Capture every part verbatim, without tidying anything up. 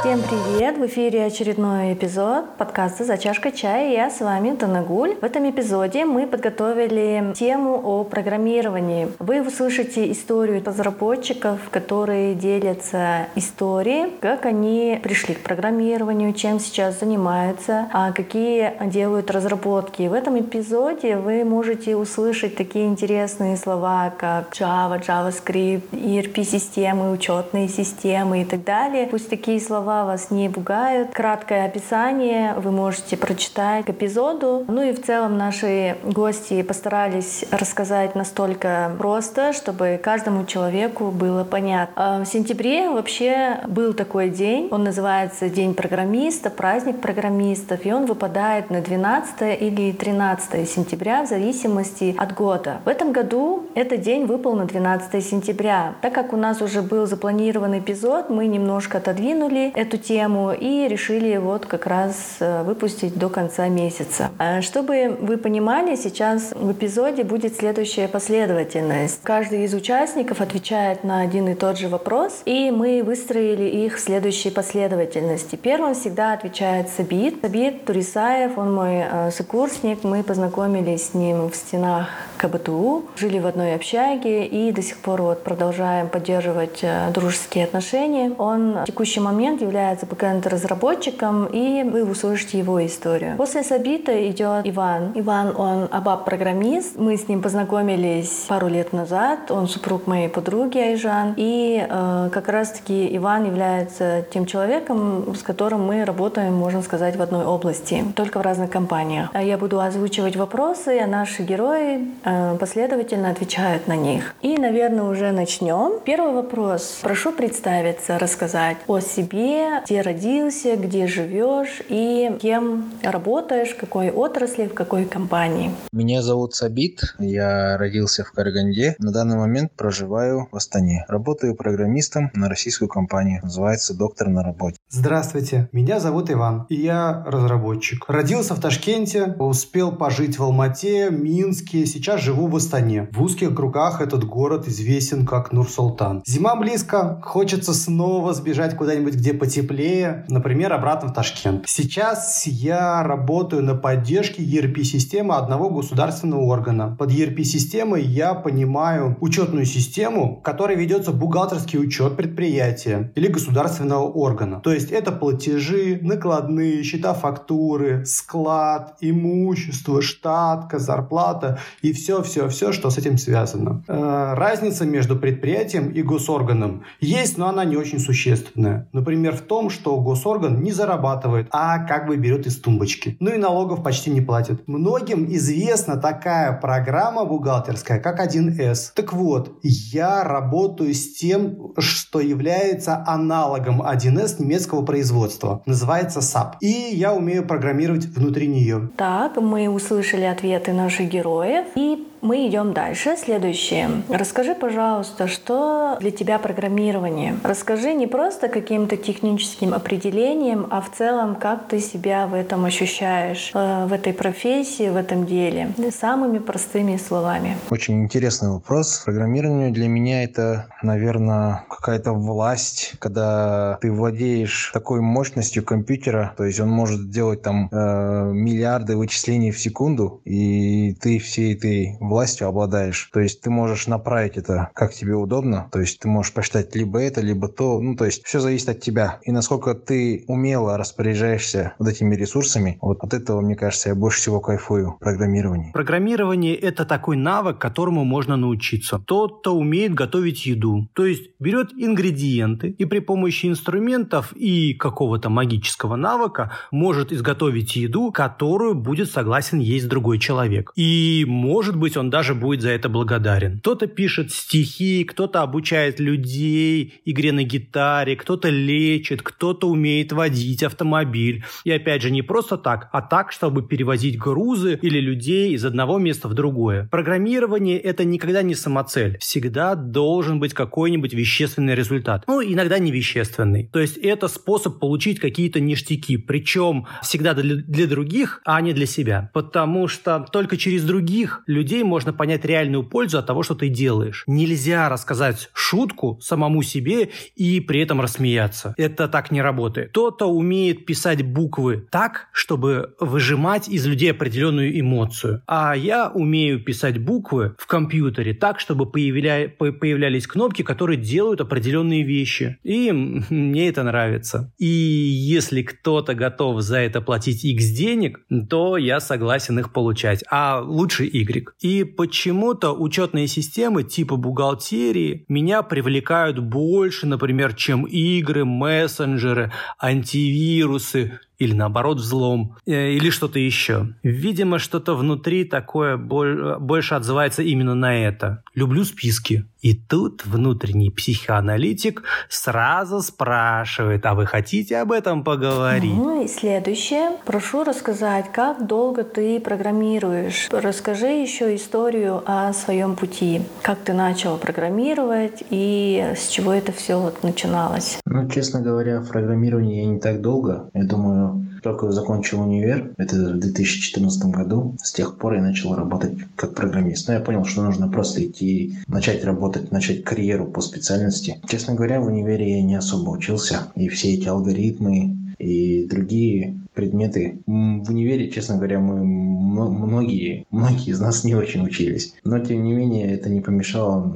Всем привет! В эфире очередной эпизод подкаста «За чашкой чая». Я с вами, Танагуль. В этом эпизоде мы подготовили тему о программировании. Вы услышите историю разработчиков, которые делятся историей, как они пришли к программированию, чем сейчас занимаются, какие делают разработки. В этом эпизоде вы можете услышать такие интересные слова, как Java, JavaScript, и эр пи-системы, учетные системы и так далее. Пусть такие слова вас не пугают. Краткое описание вы можете прочитать к эпизоду. Ну и в целом наши гости постарались рассказать настолько просто, чтобы каждому человеку было понятно. В сентябре вообще был такой день. Он называется День программиста, праздник программистов. И он выпадает на двенадцатое или тринадцатое сентября в зависимости от года. В этом году этот день выпал на двенадцатое сентября. Так как у нас уже был запланирован эпизод, мы немножко отодвинули эту тему и решили вот как раз выпустить до конца месяца. Чтобы вы понимали, сейчас в эпизоде будет следующая последовательность. Каждый из участников отвечает на один и тот же вопрос, и мы выстроили их в следующей последовательности. Первым всегда отвечает Сабит. Сабит Туресаев, он мой сокурсник, мы познакомились с ним в стенах ка бэ тэ у, жили в одной общаге и до сих пор вот продолжаем поддерживать дружеские отношения. Он в текущий момент является бэкэнд-разработчиком, и вы услышите его историю. После Сабита идет Иван. Иван, он абап-программист. Мы с ним познакомились пару лет назад. Он супруг моей подруги Айжан. И э, как раз-таки Иван является тем человеком, с которым мы работаем, можно сказать, в одной области, только в разных компаниях. Я буду озвучивать вопросы, а наши герои э, последовательно отвечают на них. И, наверное, уже начнем. Первый вопрос. Прошу представиться, рассказать о себе, где родился, где живешь и кем работаешь, в какой отрасли, в какой компании. Меня зовут Сабит, я родился в Караганде, на данный момент проживаю в Астане. Работаю программистом на российскую компанию, называется «Доктор на работе». Здравствуйте, меня зовут Иван, и я разработчик. Родился в Ташкенте, успел пожить в Алмате, Минске, сейчас живу в Астане. В узких кругах этот город известен как Нур-Султан. Зима близко, хочется снова сбежать куда-нибудь, где потеплее, например, обратно в Ташкент. Сейчас я работаю на поддержке и эр пи-системы одного государственного органа. Под и эр пи-системой я понимаю учетную систему, в которой ведется бухгалтерский учет предприятия или государственного органа. То есть это платежи, накладные, счета, фактуры, склад, имущество, штатка, зарплата и все-все-все, что с этим связано. Разница между предприятием и госорганом есть, но она не очень существенная. Например, в том, что госорган не зарабатывает, а как бы берет из тумбочки. Ну и налогов почти не платит. Многим известна такая программа бухгалтерская, как один эс. Так вот, я работаю с тем, что является аналогом один эс немецкого производства. Называется сап. И я умею программировать внутри нее. Так, мы услышали ответы наших героев. И мы идем дальше. Следующее. Расскажи, пожалуйста, что для тебя программирование? Расскажи не просто каким-то техническим определением, а в целом, как ты себя в этом ощущаешь, в этой профессии, в этом деле, самыми простыми словами. Очень интересный вопрос. Программирование для меня это, наверное, какая-то власть, когда ты владеешь такой мощностью компьютера, то есть он может делать там э, миллиарды вычислений в секунду, и ты всей этой властью обладаешь. То есть ты можешь направить это, как тебе удобно, то есть ты можешь посчитать либо это, либо то, ну то есть все зависит от тебя. И насколько ты умело распоряжаешься вот этими ресурсами, вот от этого, мне кажется, я больше всего кайфую в программировании. Программирование — это такой навык, которому можно научиться. Тот, кто умеет готовить еду, то есть берет ингредиенты и при помощи инструментов и какого-то магического навыка может изготовить еду, которую будет согласен есть другой человек. И, может быть, он даже будет за это благодарен. Кто-то пишет стихи, кто-то обучает людей игре на гитаре, кто-то лечит, кто-то умеет водить автомобиль. И опять же, не просто так, а так, чтобы перевозить грузы или людей из одного места в другое. Программирование — это никогда не самоцель. Всегда должен быть какой-нибудь вещественный результат. Ну, иногда не вещественный. То есть это способ получить какие-то ништяки. Причем всегда для, для других, а не для себя. Потому что только через других людей ним можно понять реальную пользу от того, что ты делаешь. Нельзя рассказать шутку самому себе и при этом рассмеяться. Это так не работает. Кто-то умеет писать буквы так, чтобы выжимать из людей определенную эмоцию. А я умею писать буквы в компьютере так, чтобы появля... появлялись кнопки, которые делают определенные вещи. И мне это нравится. И если кто-то готов за это платить X денег, то я согласен их получать. А лучше Y. И почему-то учетные системы типа бухгалтерии меня привлекают больше, например, чем игры, мессенджеры, антивирусы, или наоборот взлом, или что-то еще. Видимо, что-то внутри такое больше отзывается именно на это. Люблю списки. И тут внутренний психоаналитик сразу спрашивает, а вы хотите об этом поговорить? Ну и следующее. Прошу рассказать, как долго ты программируешь. Расскажи еще историю о своем пути. Как ты начал программировать и с чего это все вот начиналось? Ну, честно говоря, в программировании я не так долго. Я думаю, только закончил универ, это в две тысячи четырнадцатом году, с тех пор я начал работать как программист. Но я понял, что нужно просто идти, начать работать, начать карьеру по специальности. Честно говоря, в универе я не особо учился, и все эти алгоритмы и другие предметы. В универе, честно говоря, мы многие, многие из нас не очень учились. Но, тем не менее, это не помешало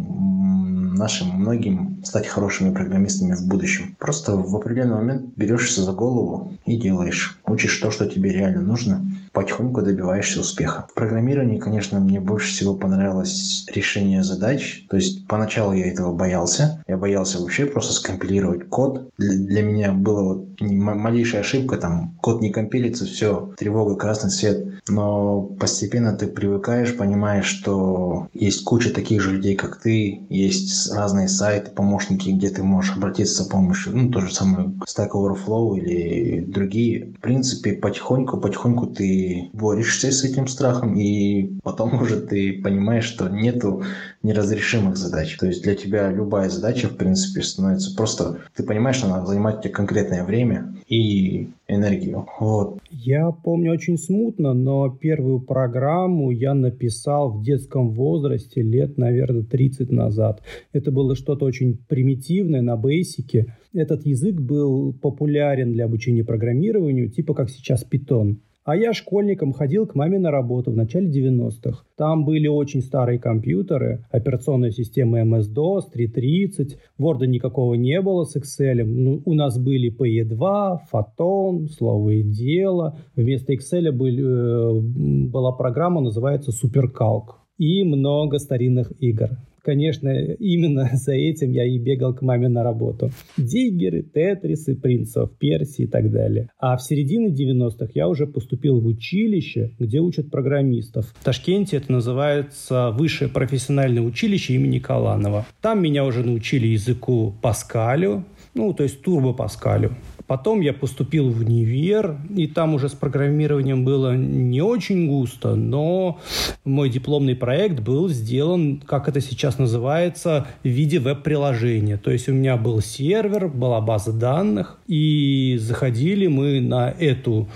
нашим многим стать хорошими программистами в будущем. Просто в определенный момент берешься за голову и делаешь. Учишь то, что тебе реально нужно. Потихоньку добиваешься успеха. В программировании, конечно, мне больше всего понравилось решение задач. То есть поначалу я этого боялся. Я боялся вообще просто скомпилировать код. Для, для меня была вот малейшая ошибка, там, код не компилится, все, тревога, красный свет. Но постепенно ты привыкаешь, понимаешь, что есть куча таких же людей, как ты, есть разные сайты, помощники, где ты можешь обратиться с помощью, ну, то же самое Stack Overflow или другие. В принципе, потихоньку-потихоньку ты борешься с этим страхом, и потом уже ты понимаешь, что нету неразрешимых задач. То есть для тебя любая задача, в принципе, становится просто... Ты понимаешь, что она занимает тебе конкретное время и энергию. Вот. Я помню очень смутно, но первую программу я написал в детском возрасте лет, наверное, тридцать назад. Это было что-то очень примитивное на Бейсике. Этот язык был популярен для обучения программированию, типа как сейчас Python. А я школьником ходил к маме на работу в начале девяностых. Там были очень старые компьютеры, операционные системы эм эс дос, три тридцать, Word никакого не было с Excel. Ну, у нас были пэ и два, Photon, слово и дело. Вместо Excel были, была программа, называется SuperCalc. И много старинных игр. Конечно, именно за этим я и бегал к маме на работу. Диггеры, тетрисы, принцев Персии и так далее. А в середине девяностых я уже поступил в училище, где учат программистов. В Ташкенте это называется Высшее профессиональное училище имени Каланова. Там меня уже научили языку Паскалю, ну, то есть Турбо-Паскалю. Потом я поступил в универ, и там уже с программированием было не очень густо, но мой дипломный проект был сделан, как это сейчас называется, в виде веб-приложения. То есть у меня был сервер, была база данных, и заходили мы на эту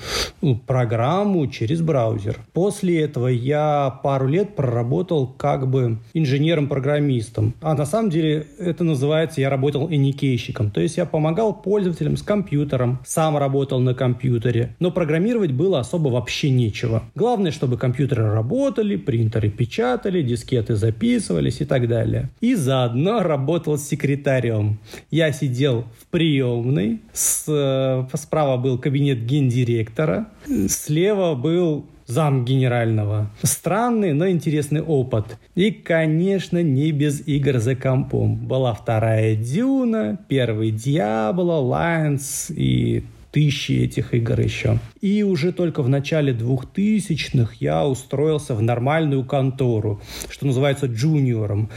программу через браузер. После этого я пару лет проработал как бы инженером-программистом. А на самом деле это называется, я работал эникейщиком. То есть я помогал пользователям с компьютером, сам работал на компьютере, но программировать было особо вообще нечего. Главное, чтобы компьютеры работали, принтеры печатали, дискеты записывались и так далее. И заодно работал с секретарем. Я сидел в приемной, с, справа был кабинет гендиректора, слева был зам генерального. Странный, но интересный опыт. И, конечно, не без игр за компом. Была вторая Дюна, первый Диабло, Лайнс и тысячи этих игр еще. И уже только в начале двухтысячных я устроился в нормальную контору, что называется джуниором.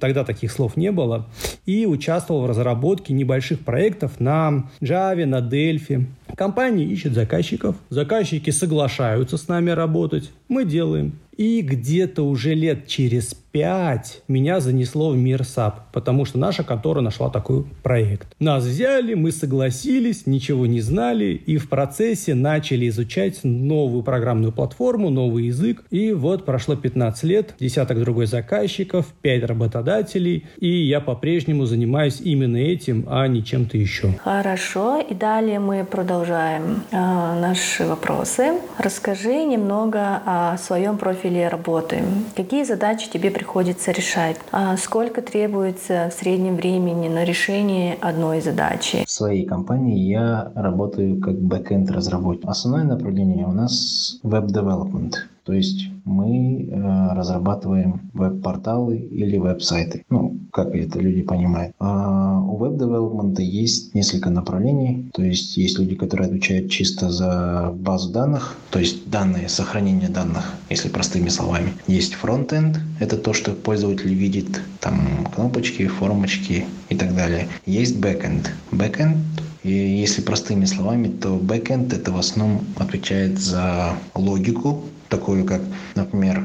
Тогда таких слов не было. И участвовал в разработке небольших проектов на Java, на Delphi. Компании ищут заказчиков. Заказчики соглашаются с нами работать. Мы делаем. И где-то уже лет через опять меня занесло в мир эс эй пи, потому что наша контора нашла такой проект. Нас взяли, мы согласились, ничего не знали, и в процессе начали изучать новую программную платформу, новый язык. И вот прошло пятнадцать лет, десяток другой заказчиков, пять работодателей, и я по-прежнему занимаюсь именно этим, а не чем-то еще. Хорошо, и далее мы продолжаем э, наши вопросы. Расскажи немного о своем профиле работы. Какие задачи тебе приходится решать? А сколько требуется в среднем времени на решение одной задачи? В своей компании я работаю как бэкэнд-разработчик. Основное направление у нас веб-девелопмент. То есть мы э, разрабатываем веб-порталы или веб-сайты. Ну, как это люди понимают. А у веб-девелопмента есть несколько направлений. То есть есть люди, которые отвечают чисто за базу данных, то есть данные, сохранение данных, если простыми словами. Есть фронт-энд, это то, что пользователь видит, там кнопочки, формочки и так далее. Есть бэк-энд. Бэк-энд, и если простыми словами, то бэк-энд это в основном отвечает за логику, такую как, например,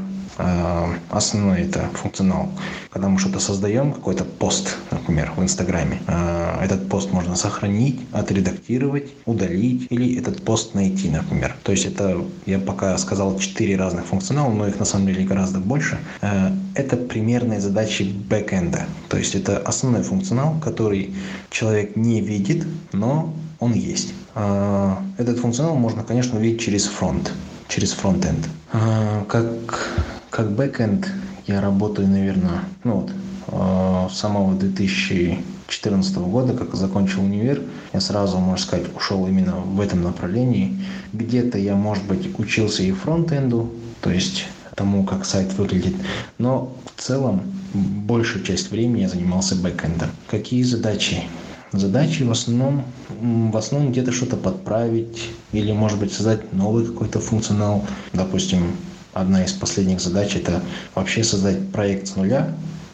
основной это функционал. Когда мы что-то создаем, какой-то пост, например, в Инстаграме, этот пост можно сохранить, отредактировать, удалить или этот пост найти, например. То есть это, я пока сказал, четыре разных функционала, но их на самом деле гораздо больше. Это примерные задачи бэкэнда. То есть это основной функционал, который человек не видит, но он есть. Этот функционал можно, конечно, увидеть через фронт. через фронт-энд. А, как, как бэк-энд я работаю, наверное, ну вот, а, с самого две тысячи четырнадцатого года, как закончил универ, я сразу, можно сказать, ушел именно в этом направлении. Где-то я, может быть, учился и фронт-энду, то есть тому, как сайт выглядит, но в целом большую часть времени я занимался бэк-эндом. Какие задачи? Задачи в основном, в основном где-то что-то подправить или, может быть, создать новый какой-то функционал. Допустим, одна из последних задач – это вообще создать проект с нуля,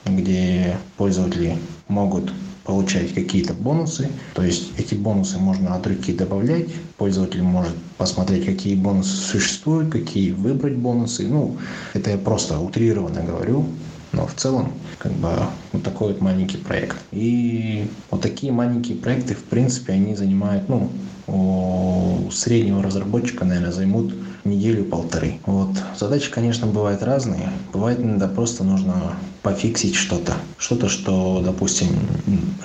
где пользователи могут получать какие-то бонусы. То есть эти бонусы можно от руки добавлять. Пользователь может посмотреть, какие бонусы существуют, какие выбрать бонусы. Ну, это я просто утрированно говорю. Но в целом, как бы, вот такой вот маленький проект. И вот такие маленькие проекты, в принципе, они занимают, ну, у среднего разработчика, наверное, займут неделю-полторы. Вот. Задачи, конечно, бывают разные. Бывает иногда просто нужно пофиксить что-то. Что-то, что, допустим,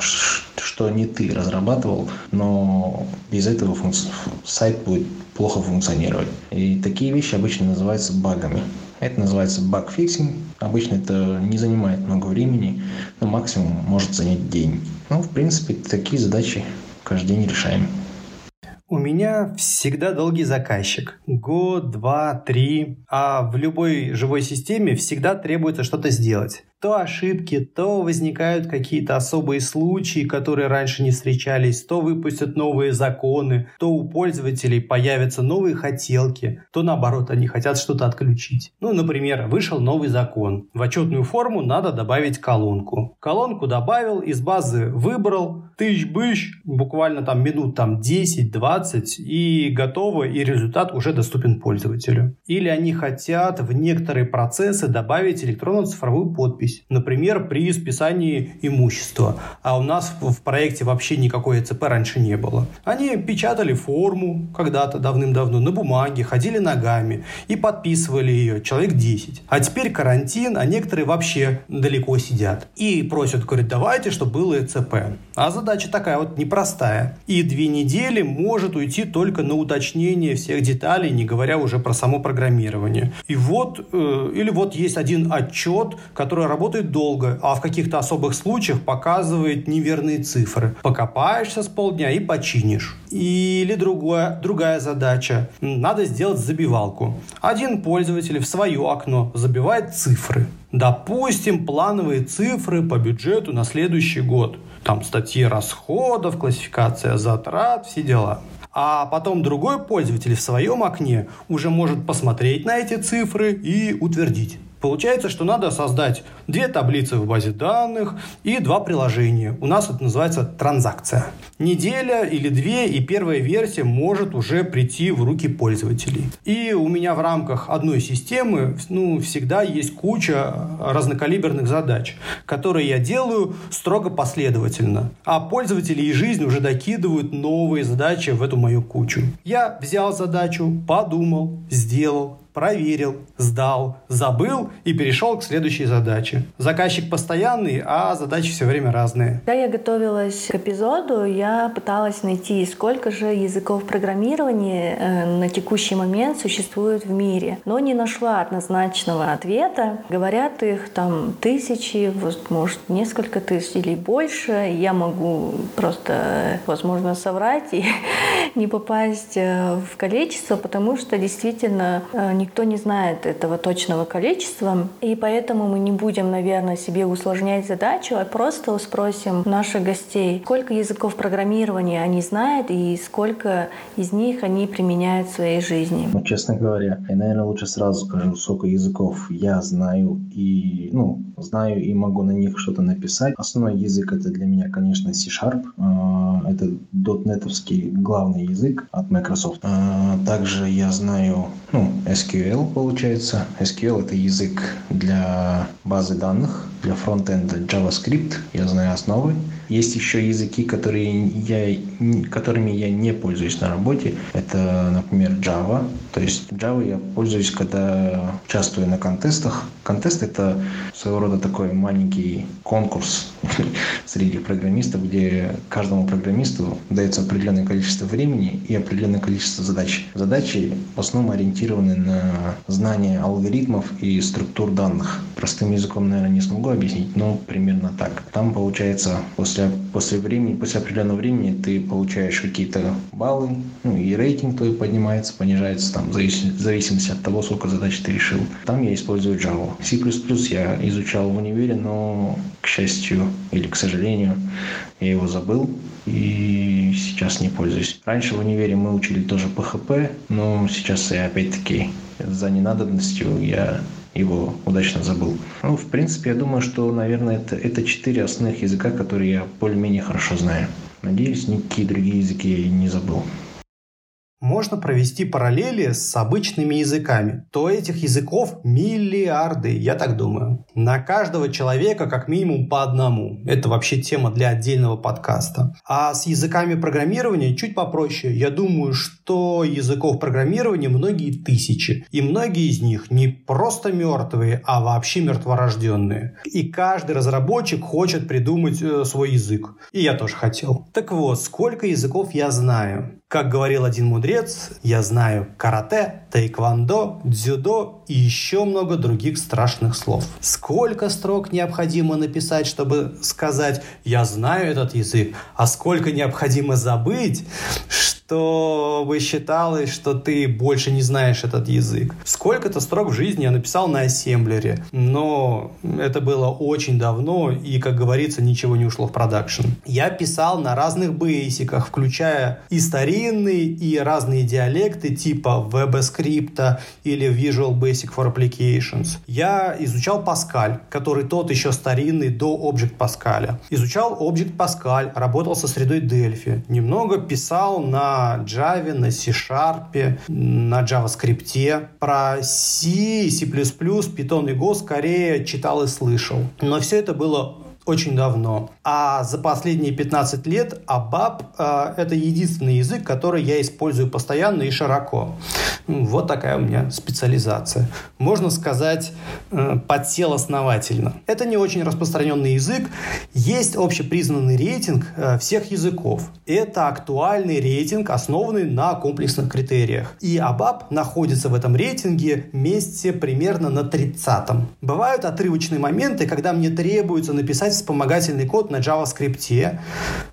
что не ты разрабатывал, но без этого функци... сайт будет плохо функционировать. И такие вещи обычно называются багами. Это называется баг-фиксинг. Обычно это не занимает много времени, но максимум может занять день. Ну, в принципе, такие задачи каждый день решаем. У меня всегда долгий заказчик. Год, два, три. А в любой живой системе всегда требуется что-то сделать. То ошибки, то возникают какие-то особые случаи, которые раньше не встречались, то выпустят новые законы, то у пользователей появятся новые хотелки, то наоборот они хотят что-то отключить. Ну, например, вышел новый закон. В отчетную форму надо добавить колонку. Колонку добавил, из базы выбрал, тыщ-быщ, буквально там минут там, десять-двадцать, и готово, и результат уже доступен пользователю. Или они хотят в некоторые процессы добавить электронно-цифровую подпись. Например, при списании имущества. А у нас в проекте вообще никакой ЭЦП раньше не было. Они печатали форму когда-то давным-давно на бумаге, ходили ногами и подписывали ее человек десять. А теперь карантин, а некоторые вообще далеко сидят. И просят, говорят, давайте, чтобы было ЭЦП. А задача такая вот непростая. И две недели может уйти только на уточнение всех деталей, не говоря уже про само программирование. И вот, э, или вот есть один отчет, который работает долго, а в каких-то особых случаях показывает неверные цифры. Покопаешься с полдня и починишь. Или другое, другая задача. Надо сделать забивалку. Один пользователь в свое окно забивает цифры. Допустим, плановые цифры по бюджету на следующий год. Там статьи расходов, классификация затрат, все дела. А потом другой пользователь в своем окне уже может посмотреть на эти цифры и утвердить. Получается, что надо создать две таблицы в базе данных и два приложения. У нас это называется транзакция. Неделя или две, и первая версия может уже прийти в руки пользователей. И у меня в рамках одной системы, ну, всегда есть куча разнокалиберных задач, которые я делаю строго последовательно. А пользователи и жизнь уже докидывают новые задачи в эту мою кучу. Я взял задачу, подумал, сделал, проверил, сдал, забыл и перешел к следующей задаче. Заказчик постоянный, а задачи все время разные. Когда я готовилась к эпизоду, я пыталась найти, сколько же языков программирования на текущий момент существует в мире, но не нашла однозначного ответа. Говорят, их там тысячи, может, несколько тысяч или больше. Я могу просто, возможно, соврать и не попасть в количество, потому что действительно не Никто не знает этого точного количества, и поэтому мы не будем, наверное, себе усложнять задачу, а просто спросим наших гостей, сколько языков программирования они знают и сколько из них они применяют в своей жизни. Ну, честно говоря, я, наверное, лучше сразу скажу, сколько языков я знаю и, ну, знаю и могу на них что-то написать. Основной язык — это для меня, конечно, C#. Это дотнетовский главный язык от Microsoft. Также я знаю, ну, эс кью эль. эс кью эль, получается. эс кью эль — это язык для базы данных, для фронтенда JavaScript. Я знаю основы. Есть еще языки, которые я, которыми я не пользуюсь на работе. Это, например, Java. То есть Java я пользуюсь, когда участвую на контестах. Контест — это своего рода такой маленький конкурс среди программистов, где каждому программисту дается определенное количество времени и определенное количество задач. Задачи в основном ориентированы на знание алгоритмов и структур данных. Простым языком, наверное, не смогу объяснить, но примерно так. Там, получается, после, после времени, после определенного времени ты получаешь какие-то баллы, ну и рейтинг твой поднимается, понижается, там, в зависимости от того, сколько задач ты решил. Там я использую Java. C++ я изучал в универе, но, к счастью или к сожалению, я его забыл и сейчас не пользуюсь. Раньше в универе мы учили тоже пэ хэ пэ, но сейчас я опять-таки за ненадобностью я его удачно забыл. Ну, в принципе, я думаю, что, наверное, это, это четыре основных языка, которые я более-менее хорошо знаю. Надеюсь, никакие другие языки я не забыл. Можно провести параллели с обычными языками. То этих языков миллиарды, я так думаю. На каждого человека как минимум по одному. Это вообще тема для отдельного подкаста. А с языками программирования чуть попроще. Я думаю, что языков программирования многие тысячи. И многие из них не просто мертвые, а вообще мертворожденные. И каждый разработчик хочет придумать свой язык. И я тоже хотел. Так вот, сколько языков я знаю? Как говорил один мудрец, я знаю карате, тайквондо, дзюдо и еще много других страшных слов. Сколько строк необходимо написать, чтобы сказать «я знаю этот язык», а сколько необходимо забыть, чтобы считалось, что ты больше не знаешь этот язык. Сколько-то строк в жизни я написал на ассемблере, но это было очень давно и, как говорится, ничего не ушло в продакшн. Я писал на разных бейсиках, включая и старинные, и разные диалекты типа веб-скрипта или Visual Basic for Applications. Я изучал Pascal, который тот еще старинный до Object Pascal. Изучал Object Pascal, работал со средой Delphi. Немного писал на Java, на C#, на JavaScript. Про C, C++, Python и Go скорее читал и слышал. Но все это было очень давно. А за последние пятнадцать лет абап э, это единственный язык, который я использую постоянно и широко. Вот такая у меня специализация. Можно сказать, э, подсел основательно. Это не очень распространенный язык. Есть общепризнанный рейтинг э, всех языков. Это актуальный рейтинг, основанный на комплексных критериях. И абап находится в этом рейтинге месте примерно на тридцатом. Бывают отрывочные моменты, когда мне требуется написать вспомогательный код на JavaScript.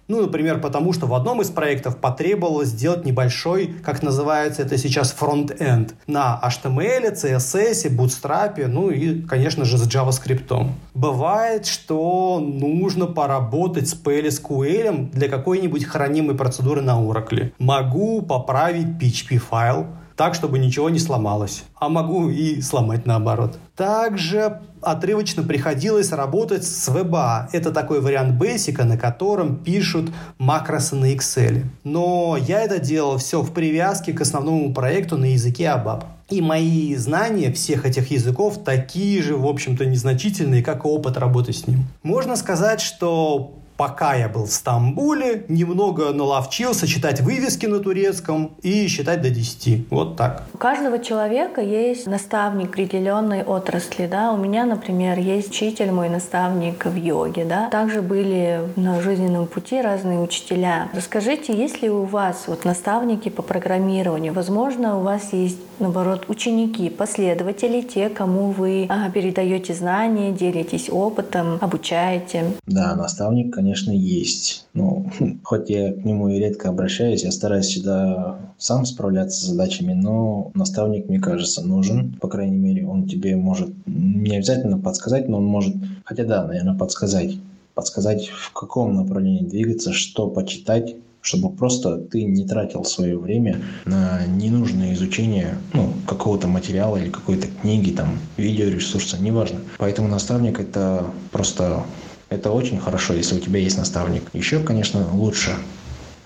Ну, например, потому что в одном из проектов потребовалось сделать небольшой, как называется это сейчас, фронт-энд на эйч ти эм эль, си эс эс, Bootstrap, ну и, конечно же, с JavaScript. Бывает, что нужно поработать с пи эл эс кью эль для какой-нибудь хранимой процедуры на Oracle. Могу поправить пи эйч пи файл. так, чтобы ничего не сломалось. А могу и сломать наоборот. Также отрывочно приходилось работать с веба. Это такой вариант Бейсика, на котором пишут макросы на Excel. Но я это делал все в привязке к основному проекту на языке абап. И мои знания всех этих языков такие же, в общем-то, незначительные, как и опыт работы с ним. Можно сказать, что пока я был в Стамбуле, немного наловчился читать вывески на турецком и считать до десяти. Вот так. У каждого человека есть наставник определенной отрасли. Да? У меня, например, есть учитель, мой наставник в йоге. Да? Также были на жизненном пути разные учителя. Расскажите, есть ли у вас вот наставники по программированию? Возможно, у вас есть, наоборот, ученики, последователи, те, кому вы а, передаете знания, делитесь опытом, обучаете. Да, наставник, конечно, есть. Ну, хоть я к нему и редко обращаюсь, я стараюсь всегда сам справляться с задачами, но наставник, мне кажется, нужен. По крайней мере, он тебе может не обязательно подсказать, но он может, хотя да, наверное, подсказать. Подсказать, в каком направлении двигаться, что почитать, чтобы просто ты не тратил свое время на ненужное изучение ну, какого-то материала или какой-то книги, там, видеоресурса, неважно. Поэтому наставник — это просто... Это очень хорошо, если у тебя есть наставник. Еще, конечно, лучше,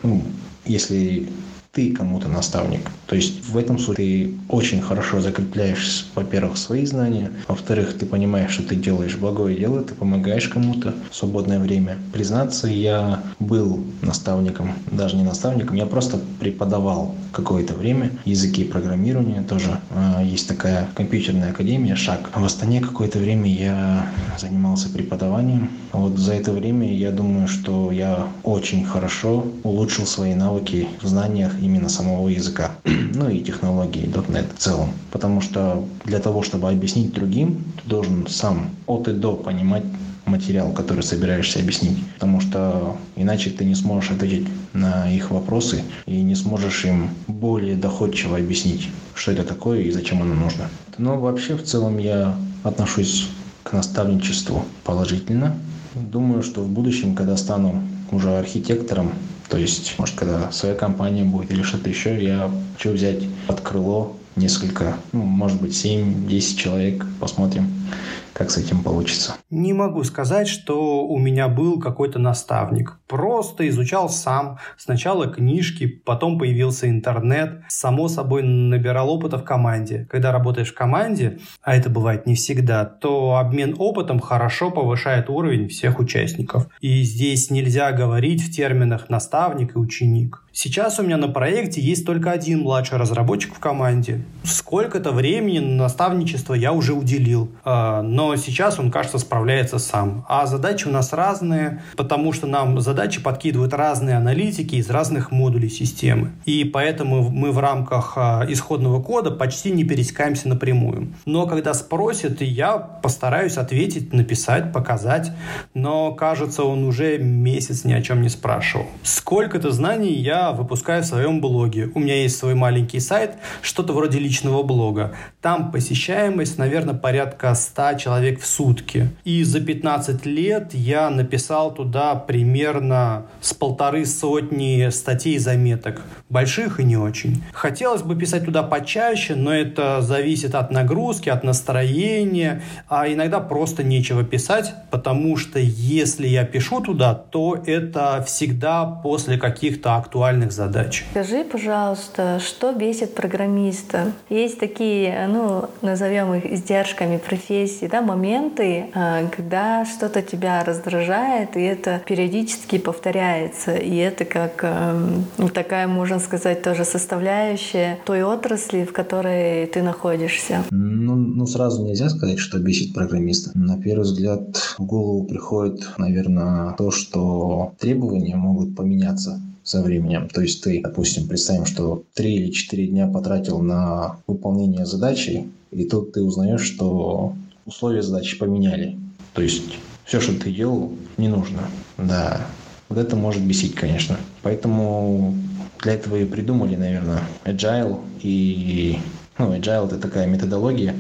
ну, если ты кому-то наставник. То есть в этом случае ты очень хорошо закрепляешь, во-первых, свои знания, во-вторых, ты понимаешь, что ты делаешь благое дело, ты помогаешь кому-то в свободное время. Признаться, я был наставником, даже не наставником, я просто преподавал какое-то время языки программирования тоже. Есть такая компьютерная академия «Шаг». В Астане какое-то время я занимался преподаванием. Вот за это время я думаю, что я очень хорошо улучшил свои навыки в знаниях именно самого языка, ну и технологии .дот нет в целом. Потому что для того, чтобы объяснить другим, ты должен сам от и до понимать материал, который собираешься объяснить. Потому что иначе ты не сможешь ответить на их вопросы и не сможешь им более доходчиво объяснить, что это такое и зачем оно нужно. Но вообще в целом я отношусь к наставничеству положительно. Думаю, что в будущем, когда стану уже архитектором, то есть, может, когда своя компания будет или что-то еще, я хочу взять под крыло несколько, ну, может быть, семь-десять человек. Посмотрим, как с этим получится. Не могу сказать, что у меня был какой-то наставник. Просто изучал сам. Сначала книжки, потом появился интернет. Само собой набирал опыта в команде. Когда работаешь в команде, а это бывает не всегда, то обмен опытом хорошо повышает уровень всех участников. И здесь нельзя говорить в терминах «наставник» и «ученик». Сейчас у меня на проекте есть только один младший разработчик в команде. Сколько-то времени на наставничество я уже уделил, но сейчас он, кажется, справляется сам. А задачи у нас разные, потому что нам задачи подкидывают разные аналитики из разных модулей системы. И поэтому мы в рамках исходного кода почти не пересекаемся напрямую. Но когда спросят, я постараюсь ответить, написать, показать. Но, кажется, он уже месяц ни о чем не спрашивал. Сколько-то знаний я выпускаю в своем блоге. У меня есть свой маленький сайт, что-то вроде личного блога. Там посещаемость, наверное, порядка ста человек в сутки. И за пятнадцать лет я написал туда примерно с полторы сотни статей и заметок. Больших и не очень. Хотелось бы писать туда почаще, но это зависит от нагрузки, от настроения. А иногда просто нечего писать, потому что если я пишу туда, то это всегда после каких-то актуальных задач. Скажи, пожалуйста, что бесит программиста? Есть такие, ну, назовем их издержками профессии, да, моменты, когда что-то тебя раздражает, и это периодически повторяется. И это как такая, можно сказать, тоже составляющая той отрасли, в которой ты находишься. Ну, ну сразу нельзя сказать, что бесит программиста. На первый взгляд в голову приходит, наверное, то, что требования могут поменяться со временем. То есть ты, допустим, представим, что три или четыре дня потратил на выполнение задачи, и тут ты узнаешь, что условия задачи поменяли. То есть все, что ты делал, не нужно. Да, вот это может бесить, конечно. Поэтому для этого и придумали, наверное, Agile. И, ну, Agile — это такая методология,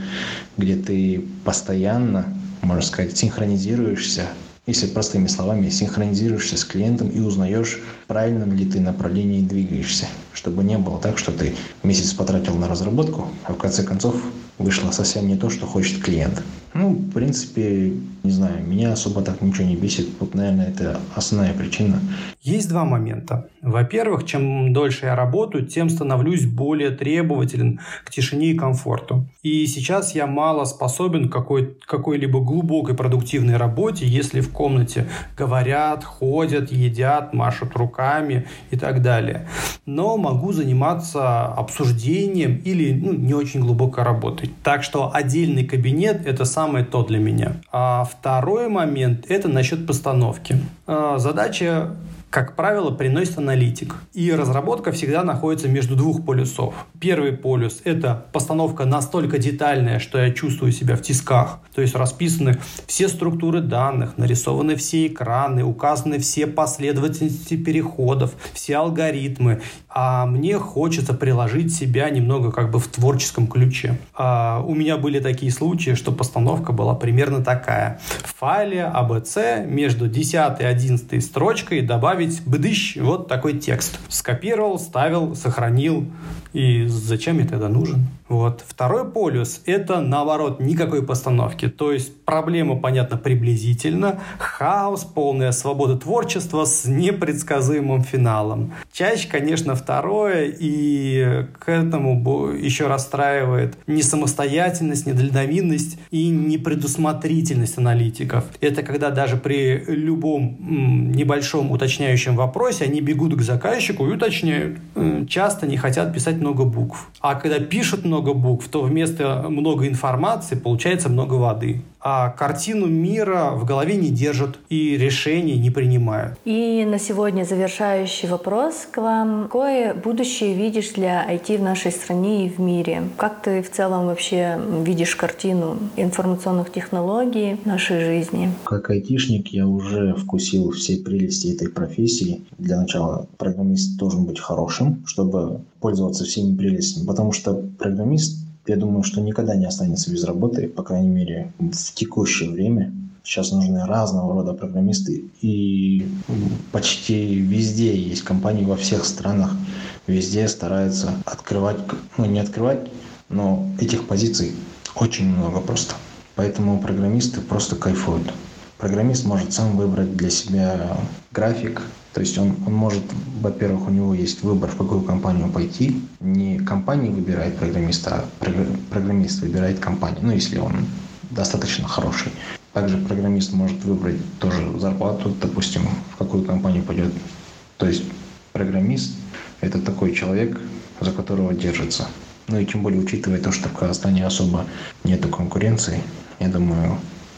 где ты постоянно, можно сказать, синхронизируешься Если простыми словами, синхронизируешься с клиентом и узнаешь, в правильном ли ты направлении двигаешься, чтобы не было так, что ты месяц потратил на разработку, а в конце концов вышло совсем не то, что хочет клиент. Ну, в принципе, не знаю, меня особо так ничего не бесит. Вот, наверное, это основная причина. Есть два момента. Во-первых, чем дольше я работаю, тем становлюсь более требователен к тишине и комфорту. И сейчас я мало способен к какой- какой-либо глубокой продуктивной работе, если в комнате говорят, ходят, едят, машут руками и так далее. Но могу заниматься обсуждением или ну, не очень глубокой работой. Так что отдельный кабинет – это самое то для меня. А второй момент – это насчет постановки. Задача, как правило, приносит аналитик. И разработка всегда находится между двух полюсов. Первый полюс – это постановка настолько детальная, что я чувствую себя в тисках. То есть расписаны все структуры данных, нарисованы все экраны, указаны все последовательности переходов, все алгоритмы. А мне хочется приложить себя немного как бы в творческом ключе. А у меня были такие случаи, что постановка была примерно такая. В файле а бэ цэ между десятой и одиннадцатой строчкой добавить быдыщ, вот такой текст. Скопировал, ставил, сохранил. И зачем мне тогда нужен? Вот. Второй полюс – это, наоборот, никакой постановки. То есть проблема, понятно, приблизительно. Хаос, полная свобода творчества с непредсказуемым финалом. Чаще, конечно, второе, и к этому еще расстраивает несамостоятельность, недальновидность и непредусмотрительность аналитиков. Это когда даже при любом м, небольшом уточняющем вопросе они бегут к заказчику и уточняют. Часто не хотят писать много букв. А когда пишут много много букв, то вместо много информации получается много воды. А картину мира в голове не держат и решений не принимают. И на сегодня завершающий вопрос к вам. Какое будущее видишь для ай ти в нашей стране и в мире? Как ты в целом вообще видишь картину информационных технологий нашей жизни? Как айтишник я уже вкусил все прелести этой профессии. Для начала программист должен быть хорошим, чтобы пользоваться всеми прелестями, потому что программист, я думаю, что никогда не останется без работы, по крайней мере, в текущее время. Сейчас нужны разного рода программисты, и почти везде есть компании, во всех странах, везде стараются открывать, ну не открывать, но этих позиций очень много просто. Поэтому программисты просто кайфуют. Программист может сам выбрать для себя график, то есть он, он может, во-первых, у него есть выбор, в какую компанию пойти. Не компания выбирает программиста, а программист выбирает компанию, ну если он достаточно хороший. Также программист может выбрать тоже зарплату, допустим, в какую компанию пойдет. То есть программист – это такой человек, за которого держится. Ну и тем более, учитывая то, что в Казахстане особо нету конкуренции, я думаю,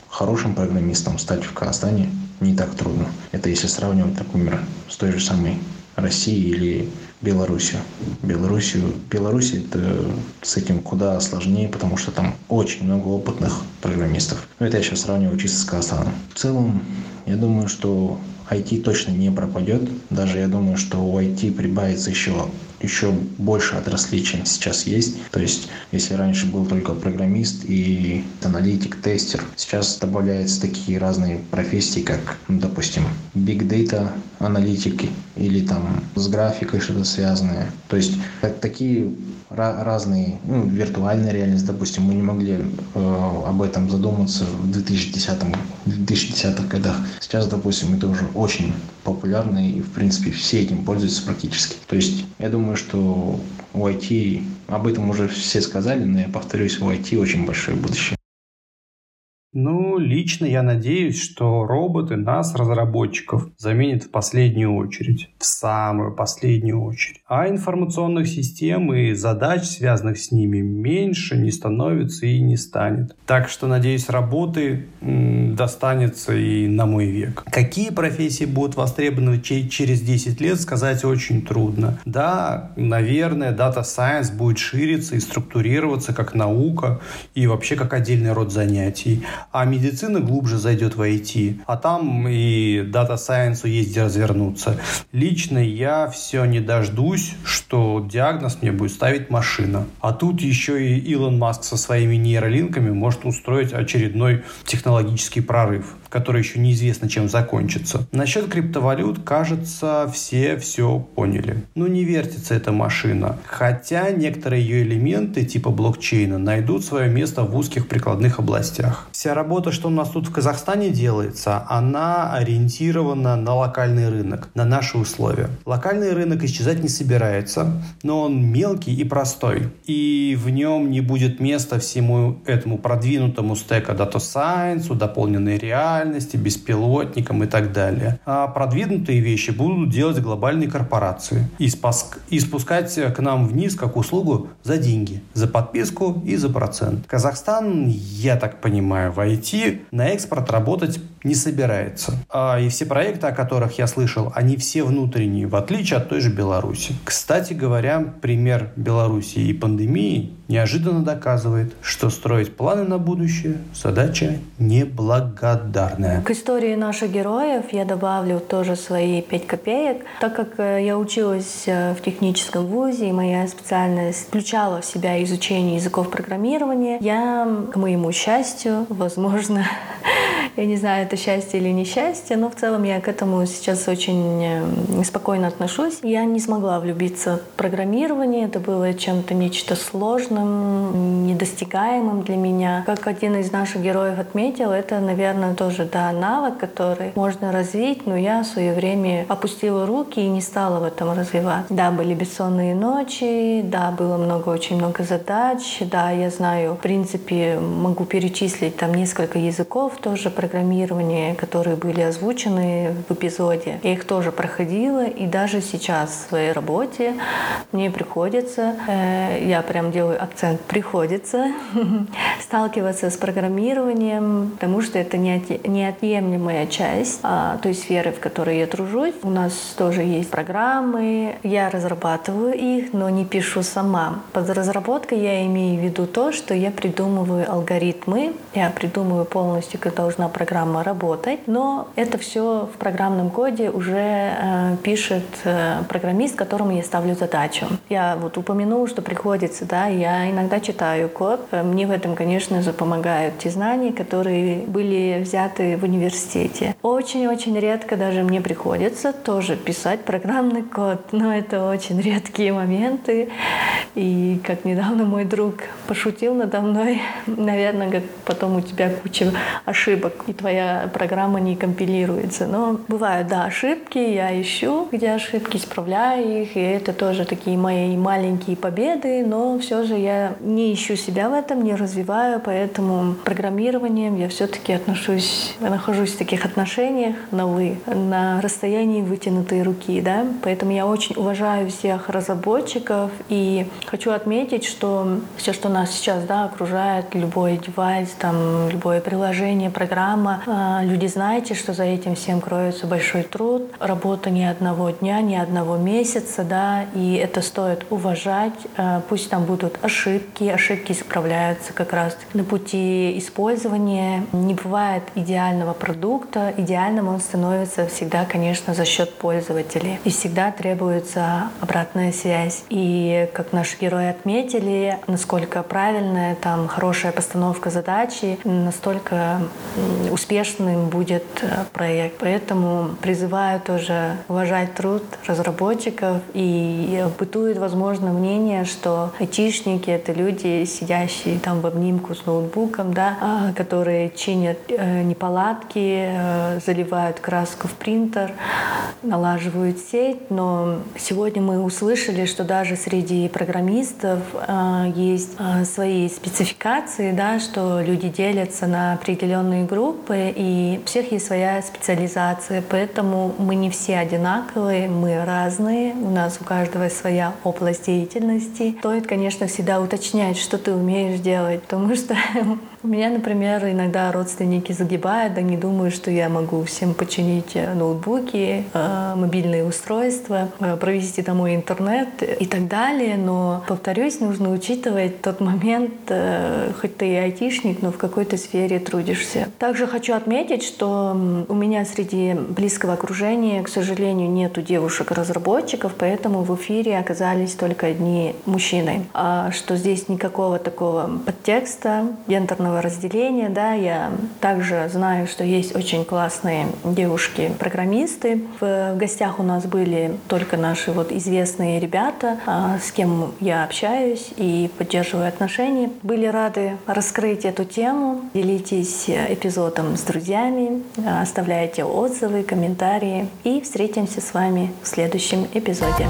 хорошим программистом стать в Казахстане не так трудно. Это если сравнивать, например, с той же самой Россией или Беларусью. Белоруссию, Беларусь это с этим куда сложнее, потому что там очень много опытных программистов. Но это я сейчас сравниваю чисто с Казахстаном. В целом, я думаю, что ай ти точно не пропадет. Даже я думаю, что у ай ти прибавится еще, еще больше отраслей, чем сейчас есть. То есть, если раньше был только программист и аналитик, тестер, сейчас добавляются такие разные профессии, как, ну, допустим, big data аналитики или там с графикой что-то связанное. То есть, такие ra- разные, ну, виртуальная реальность, допустим, мы не могли э, об этом задуматься в две тысячи десятом, две тысячи десятых годах. Сейчас, допустим, это уже очень популярно, и, в принципе, все этим пользуются практически. То есть, я думаю, что у ай ти, об этом уже все сказали, но я повторюсь, у ай ти очень большое будущее. Ну, лично я надеюсь, что роботы нас, разработчиков, заменят в последнюю очередь, в самую последнюю очередь. А информационных систем и задач, связанных с ними, меньше не становится и не станет. Так что, надеюсь, работы м, достанется и на мой век. Какие профессии будут востребованы ч- через десять лет, сказать очень трудно. Да, наверное, Data Science будет шириться и структурироваться как наука и вообще как отдельный род занятий. а медицина глубже зайдет в ай ти, а там и Data Science есть где развернуться. Лично я все не дождусь, что диагноз мне будет ставить машина. А тут еще и Илон Маск со своими нейролинками может устроить очередной технологический прорыв, который еще неизвестно, чем закончится. Насчет криптовалют, кажется, все все поняли. Ну, не вертится эта машина. Хотя некоторые ее элементы, типа блокчейна, найдут свое место в узких прикладных областях. Вся работа, что у нас тут в Казахстане делается, она ориентирована на локальный рынок, на наши условия. Локальный рынок исчезать не собирается, но он мелкий и простой. И в нем не будет места всему этому продвинутому стека Data Science, дополненной реальности, беспилотникам и так далее. А продвинутые вещи будут делать глобальные корпорации и, спуск... и спускать к нам вниз как услугу за деньги, за подписку и за процент. Казахстан, я так понимаю, в ай ти на экспорт работать не собирается. А и все проекты, о которых я слышал, они все внутренние, в отличие от той же Беларуси. Кстати говоря, пример Беларуси и пандемии неожиданно доказывает, что строить планы на будущее – задача неблагодарная. К истории наших героев я добавлю тоже свои пять копеек. Так как я училась в техническом вузе, и моя специальность включала в себя изучение языков программирования, я, к моему счастью, возможно, я не знаю, это счастье или несчастье, но в целом я к этому сейчас очень спокойно отношусь. Я не смогла влюбиться в программирование. Это было чем-то нечто сложным, недостигаемым для меня. Как один из наших героев отметил, это, наверное, тоже, да, навык, который можно развить, но я в свое время опустила руки и не стала в этом развиваться. Да, были бессонные ночи, да, было много, очень много задач, да, я знаю, в принципе, могу перечислить там несколько языков тоже, программирования, которые были озвучены в эпизоде. Я их тоже проходила, и даже сейчас в своей работе мне приходится, э, я прям делаю акцент, приходится сталкиваться с программированием, потому что это неотъемлемая часть а, той сферы, в которой я тружусь. У нас тоже есть программы, я разрабатываю их, но не пишу сама. Под разработкой я имею в виду то, что я придумываю алгоритмы, я придумываю полностью, как должна программа работать, но это все в программном коде уже э, пишет э, программист, которому я ставлю задачу. Я вот упомянула, что приходится, да, я иногда читаю код. Мне в этом, конечно же, помогают те знания, которые были взяты в университете. Очень-очень редко даже мне приходится тоже писать программный код, но это очень редкие моменты. И как недавно мой друг пошутил надо мной, наверное, как потом у тебя куча ошибок, и твоя программа не компилируется. Но бывают, да, ошибки, я ищу, где ошибки, исправляю их, и это тоже такие мои маленькие победы, но все же я не ищу себя в этом, не развиваю, поэтому программированием я все-таки отношусь, я нахожусь в таких отношениях на «вы», на расстоянии вытянутой руки, да, поэтому я очень уважаю всех разработчиков, и хочу отметить, что все, что нас сейчас, да, окружает, любой девайс, там, любое приложение, программа. Люди, знаете, что за этим всем кроется большой труд, работа ни одного дня, ни одного месяца, да, и это стоит уважать. Пусть там будут ошибки, ошибки исправляются как раз на пути использования. Не бывает идеального продукта, идеальным он становится всегда, конечно, за счет пользователей. И всегда требуется обратная связь. И, как наши герои отметили, насколько правильная, там, хорошая постановка задачи, настолько успешным будет проект. Поэтому призываю тоже уважать труд разработчиков. И бытует, возможно, мнение, что айтишники — это люди, сидящие там в обнимку с ноутбуком, да, которые чинят неполадки, заливают краску в принтер, налаживают сеть. Но сегодня мы услышали, что даже среди программистов есть свои спецификации, да, что люди делятся на определенные группы, и у всех есть своя специализация, поэтому мы не все одинаковые, мы разные, у нас у каждого своя область деятельности. Стоит, конечно, всегда уточнять, что ты умеешь делать, потому что У меня, например, иногда родственники загибают, да не думаю, что я могу всем починить ноутбуки, мобильные устройства, провести домой интернет и так далее. Но, повторюсь, нужно учитывать тот момент, хоть ты и айтишник, но в какой-то сфере трудишься. Также хочу отметить, что у меня среди близкого окружения, к сожалению, нету девушек-разработчиков, поэтому в эфире оказались только одни мужчины. А что здесь никакого такого подтекста, гендерного разделения, да, я также знаю, что есть очень классные девушки-программисты. В, в гостях у нас были только наши вот известные ребята, а, с кем я общаюсь и поддерживаю отношения. Были рады раскрыть эту тему. Делитесь эпизодом с друзьями, оставляйте отзывы, комментарии и встретимся с вами в следующем эпизоде.